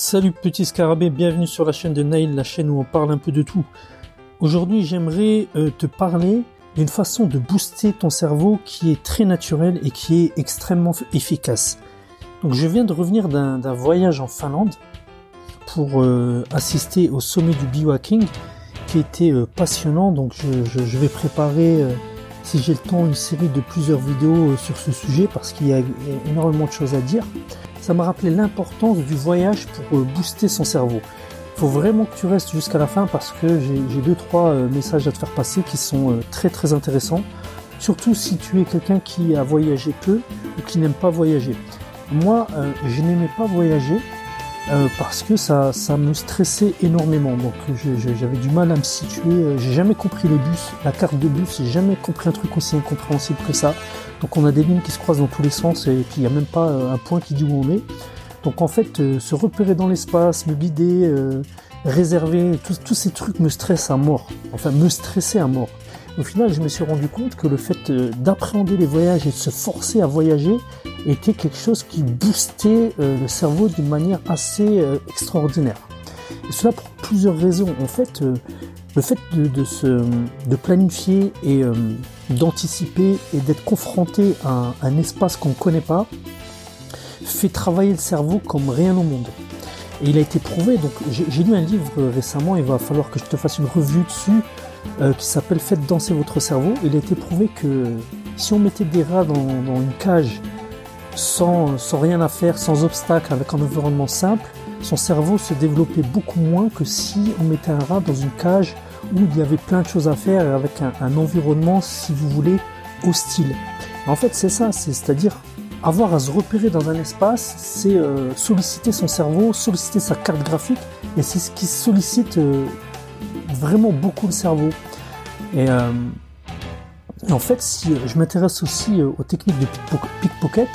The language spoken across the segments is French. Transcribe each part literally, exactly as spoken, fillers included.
Salut petit scarabée, bienvenue sur la chaîne de Nail, la chaîne où on parle un peu de tout. Aujourd'hui j'aimerais euh, te parler d'une façon de booster ton cerveau qui est très naturelle et qui est extrêmement efficace. Donc je viens de revenir d'un voyage en Finlande pour euh, assister au sommet du biohacking qui était euh, passionnant. Donc je, je, je vais préparer, euh, si j'ai le temps, une série de plusieurs vidéos euh, sur ce sujet parce qu'il y a énormément de choses à dire. Ça m'a rappelé l'importance du voyage pour booster son cerveau. Il faut vraiment que tu restes jusqu'à la fin parce que j'ai deux trois messages à te faire passer qui sont très très intéressants. Surtout si tu es quelqu'un qui a voyagé peu ou qui n'aime pas voyager. Moi, euh, je n'aimais pas voyager euh, parce que ça, ça me stressait énormément. Donc j'avais du mal à me situer. J'ai jamais compris les bus, la carte de bus. J'ai jamais compris un truc aussi incompréhensible que ça. Donc on a des lignes qui se croisent dans tous les sens et puis il n'y a même pas un point qui dit où on est. Donc en fait, euh, se repérer dans l'espace, me guider, euh, réserver, tous ces trucs me stressent à mort. Enfin, me stressaient à mort. Au final, je me suis rendu compte que le fait euh, d'appréhender les voyages et de se forcer à voyager était quelque chose qui boostait euh, le cerveau d'une manière assez euh, extraordinaire. Et cela pour plusieurs raisons. En fait, euh, le fait de, de, se, de planifier et... Euh, d'anticiper et d'être confronté à un, un espace qu'on ne connaît pas fait travailler le cerveau comme rien au monde. Et il a été prouvé, donc j'ai lu un livre récemment, il va falloir que je te fasse une revue dessus, euh, qui s'appelle « Faites danser votre cerveau ». Il a été prouvé que si on mettait des rats dans, dans une cage sans, sans rien à faire, sans obstacle, avec un environnement simple, son cerveau se développait beaucoup moins que si on mettait un rat dans une cage où il y avait plein de choses à faire avec un, un environnement, si vous voulez, hostile. En fait, c'est ça, c'est-à-dire avoir à se repérer dans un espace, c'est euh, solliciter son cerveau, solliciter sa carte graphique, et c'est ce qui sollicite euh, vraiment beaucoup le cerveau. Et, euh, et en fait, si je m'intéresse aussi aux techniques de pickpocket,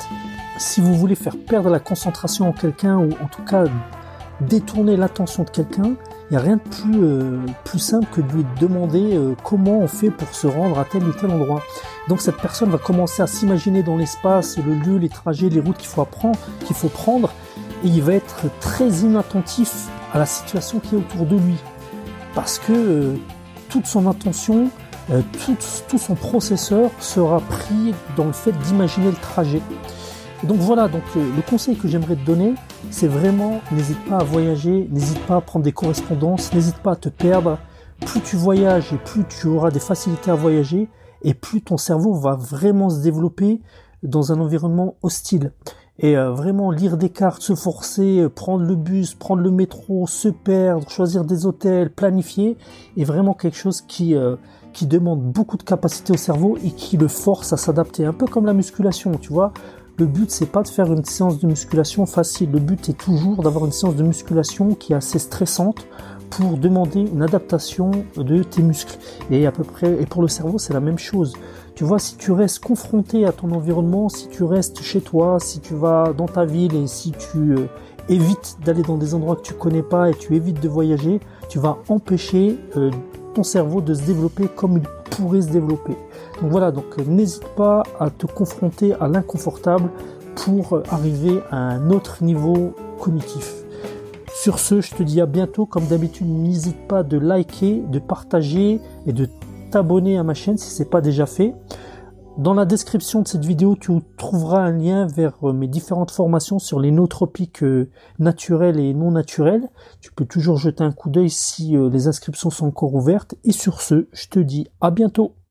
si vous voulez faire perdre la concentration en quelqu'un, ou en tout cas détourner l'attention de quelqu'un, il n'y a rien de plus, euh, plus simple que de lui demander euh, comment on fait pour se rendre à tel ou tel endroit. Donc cette personne va commencer à s'imaginer dans l'espace, le lieu, les trajets, les routes qu'il faut apprendre, qu'il faut prendre, et il va être très inattentif à la situation qui est autour de lui. Parce que euh, toute son attention, euh, tout, tout son processeur sera pris dans le fait d'imaginer le trajet. Donc voilà, donc euh, le conseil que j'aimerais te donner, c'est vraiment, n'hésite pas à voyager, n'hésite pas à prendre des correspondances, n'hésite pas à te perdre. Plus tu voyages et plus tu auras des facilités à voyager, et plus ton cerveau va vraiment se développer dans un environnement hostile. Et euh, vraiment lire des cartes, se forcer, euh, prendre le bus, prendre le métro, se perdre, choisir des hôtels, planifier, est vraiment quelque chose qui... Euh, qui demande beaucoup de capacité au cerveau et qui le force à s'adapter, un peu comme la musculation, tu vois. Le but, c'est pas de faire une séance de musculation facile. Le but est toujours d'avoir une séance de musculation qui est assez stressante pour demander une adaptation de tes muscles. Et à peu près, et pour le cerveau, c'est la même chose. Tu vois, si tu restes confronté à ton environnement, si tu restes chez toi, si tu vas dans ta ville et si tu euh, évites d'aller dans des endroits que tu connais pas et tu évites de voyager, tu vas empêcher euh, ton cerveau de se développer comme il pourrait se développer. Donc voilà, donc n'hésite pas à te confronter à l'inconfortable pour arriver à un autre niveau cognitif. Sur ce, je te dis à bientôt. Comme d'habitude, n'hésite pas de liker, de partager et de t'abonner à ma chaîne si ce n'est pas déjà fait. Dans la description de cette vidéo, tu trouveras un lien vers mes différentes formations sur les nootropiques naturels et non naturels. Tu peux toujours jeter un coup d'œil si les inscriptions sont encore ouvertes. Et sur ce, je te dis à bientôt.